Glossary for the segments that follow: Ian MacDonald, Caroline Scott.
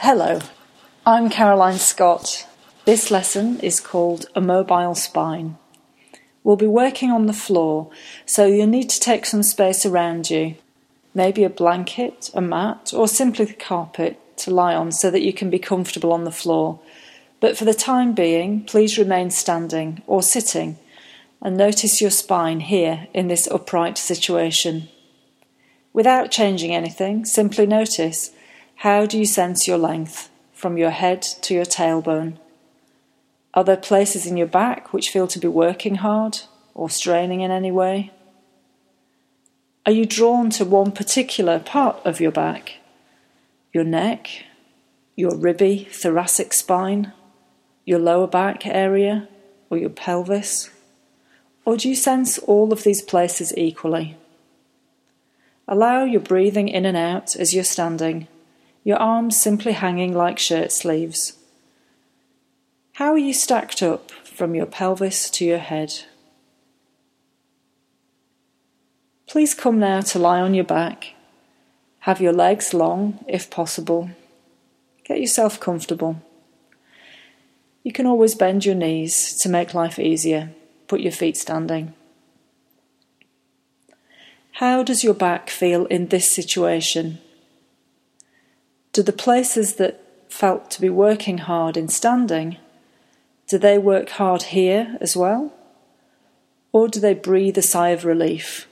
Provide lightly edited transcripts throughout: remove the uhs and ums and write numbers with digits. Hello, I'm Caroline Scott. This lesson is called A Mobile Spine. We'll be working on the floor, so you'll need to take some space around you, maybe a blanket, a mat, or simply the carpet to lie on so that you can be comfortable on the floor. But for the time being, please remain standing or sitting and notice your spine here in this upright situation. Without changing anything, simply notice. How do you sense your length from your head to your tailbone? Are there places in your back which feel to be working hard or straining in any way? Are you drawn to one particular part of your back? Your neck, your ribby, thoracic spine, your lower back area, or your pelvis? Or do you sense all of these places equally? Allow your breathing in and out as you're standing. Your arms simply hanging like shirt sleeves. How are you stacked up from your pelvis to your head? Please come now to lie on your back. Have your legs long, if possible. Get yourself comfortable. You can always bend your knees to make life easier. Put your feet standing. How does your back feel in this situation? Do the places that felt to be working hard in standing, do they work hard here as well? Or do they breathe a sigh of relief?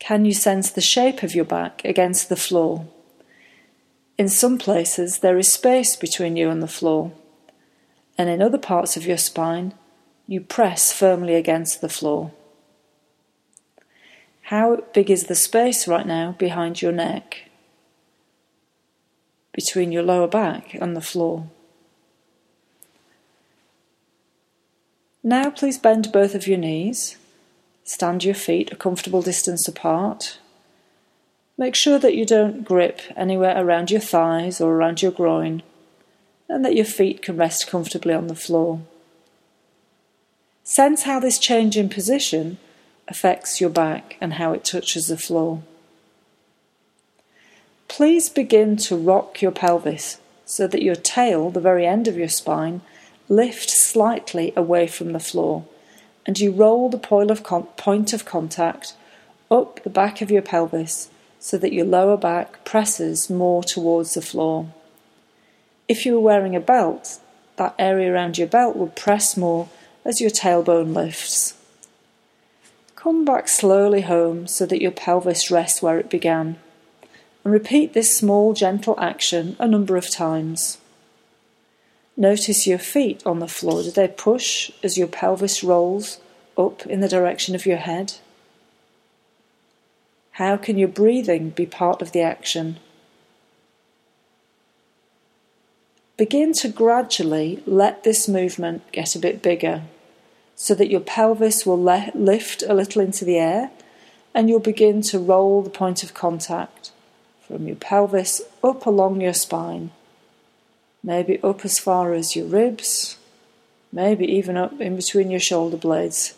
Can you sense the shape of your back against the floor? In some places there is space between you and the floor, and in other parts of your spine you press firmly against the floor. How big is the space right now behind your neck? Between your lower back and the floor. Now please bend both of your knees, stand your feet a comfortable distance apart. Make sure that you don't grip anywhere around your thighs or around your groin, and that your feet can rest comfortably on the floor. Sense how this change in position affects your back and how it touches the floor. Please begin to rock your pelvis so that your tail, the very end of your spine, lifts slightly away from the floor and you roll the point of contact up the back of your pelvis so that your lower back presses more towards the floor. If you were wearing a belt, that area around your belt would press more as your tailbone lifts. Come back slowly home so that your pelvis rests where it began. And repeat this small, gentle action a number of times. Notice your feet on the floor. Do they push as your pelvis rolls up in the direction of your head? How can your breathing be part of the action? Begin to gradually let this movement get a bit bigger so that your pelvis will lift a little into the air and you'll begin to roll the point of contact. From your pelvis up along your spine, maybe up as far as your ribs, maybe even up in between your shoulder blades.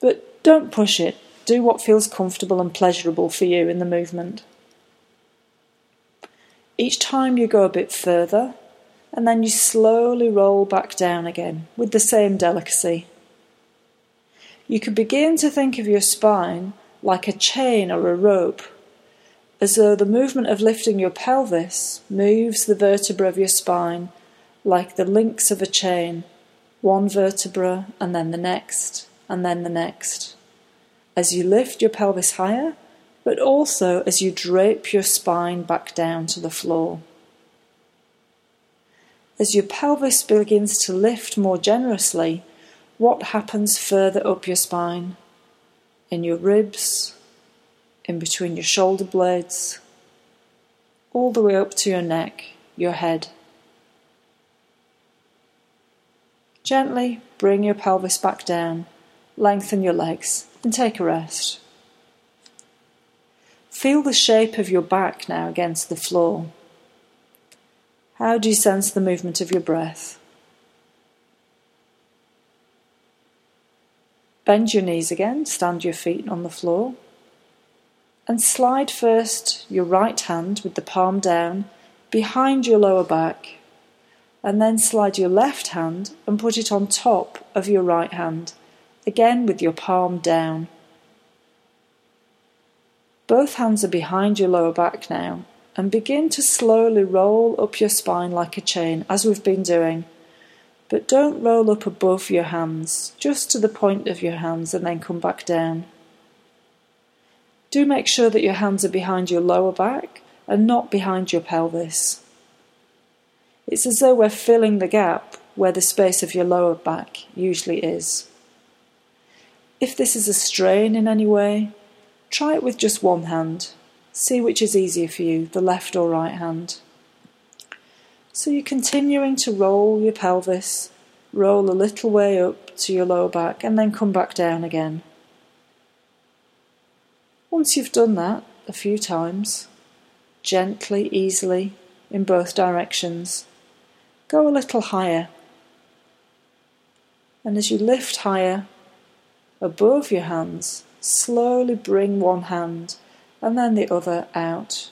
But don't push it, do what feels comfortable and pleasurable for you in the movement. Each time you go a bit further and then you slowly roll back down again with the same delicacy. You can begin to think of your spine like a chain or a rope. As though the movement of lifting your pelvis moves the vertebra of your spine like the links of a chain, one vertebra and then the next, and then the next. As you lift your pelvis higher, but also as you drape your spine back down to the floor. As your pelvis begins to lift more generously, what happens further up your spine? In your ribs, in between your shoulder blades, all the way up to your neck, your head. Gently bring your pelvis back down, lengthen your legs and take a rest. Feel the shape of your back now against the floor. How do you sense the movement of your breath? Bend your knees again, stand your feet on the floor. And slide first your right hand with the palm down behind your lower back, and then slide your left hand and put it on top of your right hand, again with your palm down. Both hands are behind your lower back now, and begin to slowly roll up your spine like a chain, as we've been doing. But don't roll up above your hands, just to the point of your hands, and then come back down. Do make sure that your hands are behind your lower back and not behind your pelvis. It's as though we're filling the gap where the space of your lower back usually is. If this is a strain in any way, try it with just one hand. See which is easier for you, the left or right hand. So you're continuing to roll your pelvis, roll a little way up to your lower back, and then come back down again. Once you've done that a few times, gently, easily, in both directions, go a little higher. And as you lift higher, above your hands, slowly bring one hand and then the other out.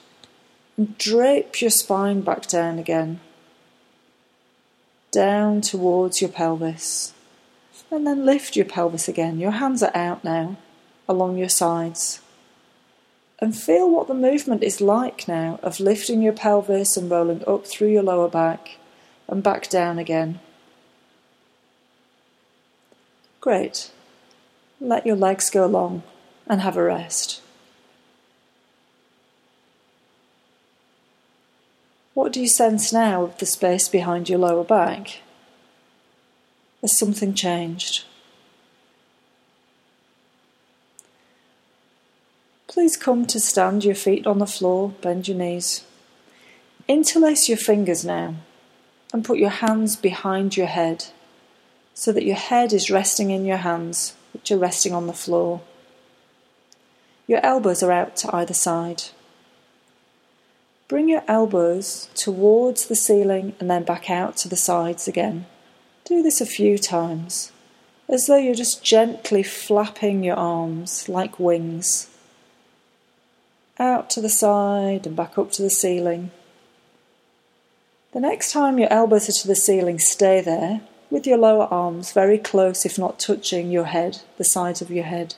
And drape your spine back down again, down towards your pelvis, and then lift your pelvis again. Your hands are out now along your sides, and feel what the movement is like now of lifting your pelvis and rolling up through your lower back and back down again. Great. Let your legs go long and have a rest. What do you sense now of the space behind your lower back? Has something changed? Please come to stand your feet on the floor, bend your knees. Interlace your fingers now and put your hands behind your head so that your head is resting in your hands, which are resting on the floor. Your elbows are out to either side. Bring your elbows towards the ceiling and then back out to the sides again. Do this a few times, as though you're just gently flapping your arms like wings. Out to the side and back up to the ceiling. The next time your elbows are to the ceiling, stay there with your lower arms very close, if not touching your head, the sides of your head.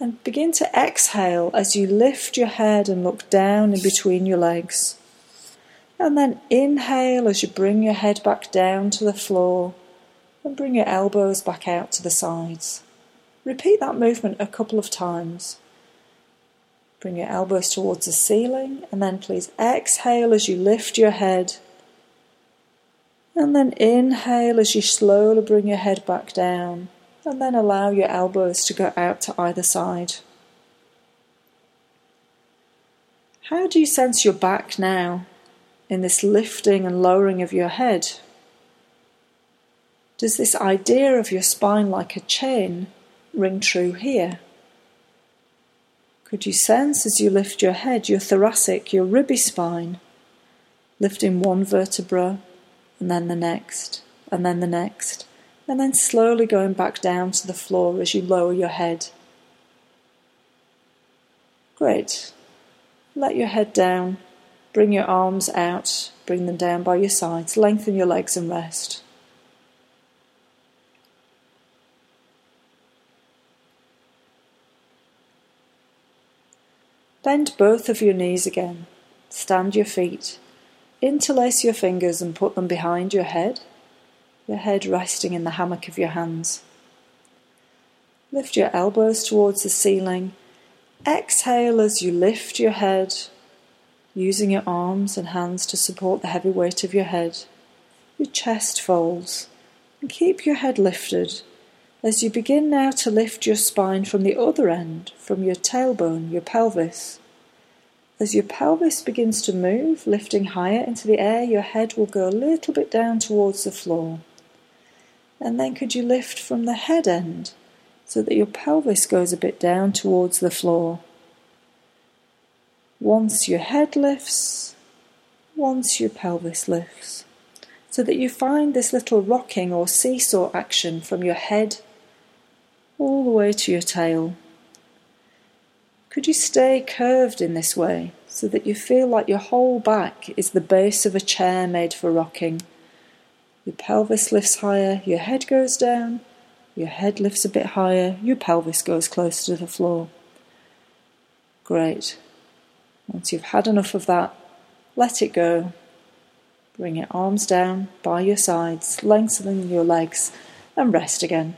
And begin to exhale as you lift your head and look down in between your legs. And then inhale as you bring your head back down to the floor and bring your elbows back out to the sides. Repeat that movement a couple of times. Bring your elbows towards the ceiling and then please exhale as you lift your head. And then inhale as you slowly bring your head back down. And then allow your elbows to go out to either side. How do you sense your back now in this lifting and lowering of your head? Does this idea of your spine like a chain ring true here? Could you sense as you lift your head, your thoracic, your ribby spine, lifting one vertebra and then the next, and then the next? And then slowly going back down to the floor as you lower your head. Great. Let your head down. Bring your arms out. Bring them down by your sides. Lengthen your legs and rest. Bend both of your knees again. Stand your feet. Interlace your fingers and put them behind your head. Your head resting in the hammock of your hands. Lift your elbows towards the ceiling. Exhale as you lift your head, using your arms and hands to support the heavy weight of your head. Your chest folds, and keep your head lifted as you begin now to lift your spine from the other end, from your tailbone, your pelvis. As your pelvis begins to move, lifting higher into the air, your head will go a little bit down towards the floor. And then could you lift from the head end so that your pelvis goes a bit down towards the floor? Once your head lifts, once your pelvis lifts, so that you find this little rocking or seesaw action from your head all the way to your tail. Could you stay curved in this way so that you feel like your whole back is the base of a chair made for rocking. Your pelvis lifts higher, your head goes down, your head lifts a bit higher, your pelvis goes closer to the floor. Great. Once you've had enough of that, let it go. Bring your arms down by your sides, lengthening your legs, and rest again.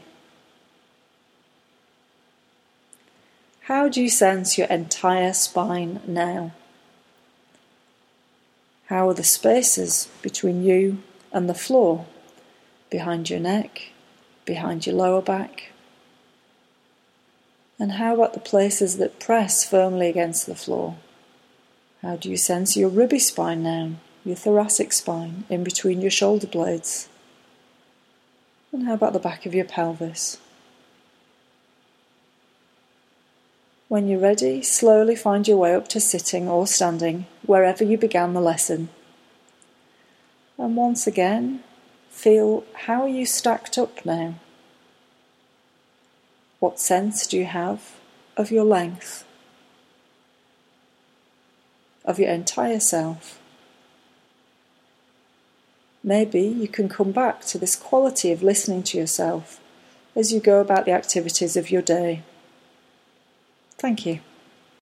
How do you sense your entire spine now? How are the spaces between you and the floor, behind your neck, behind your lower back? And how about the places that press firmly against the floor? How do you sense your ribby spine now, your thoracic spine, in between your shoulder blades? And how about the back of your pelvis? When you're ready, slowly find your way up to sitting or standing, wherever you began the lesson. And once again, feel how are you stacked up now? What sense do you have of your length, of your entire self? Maybe you can come back to this quality of listening to yourself as you go about the activities of your day. Thank you.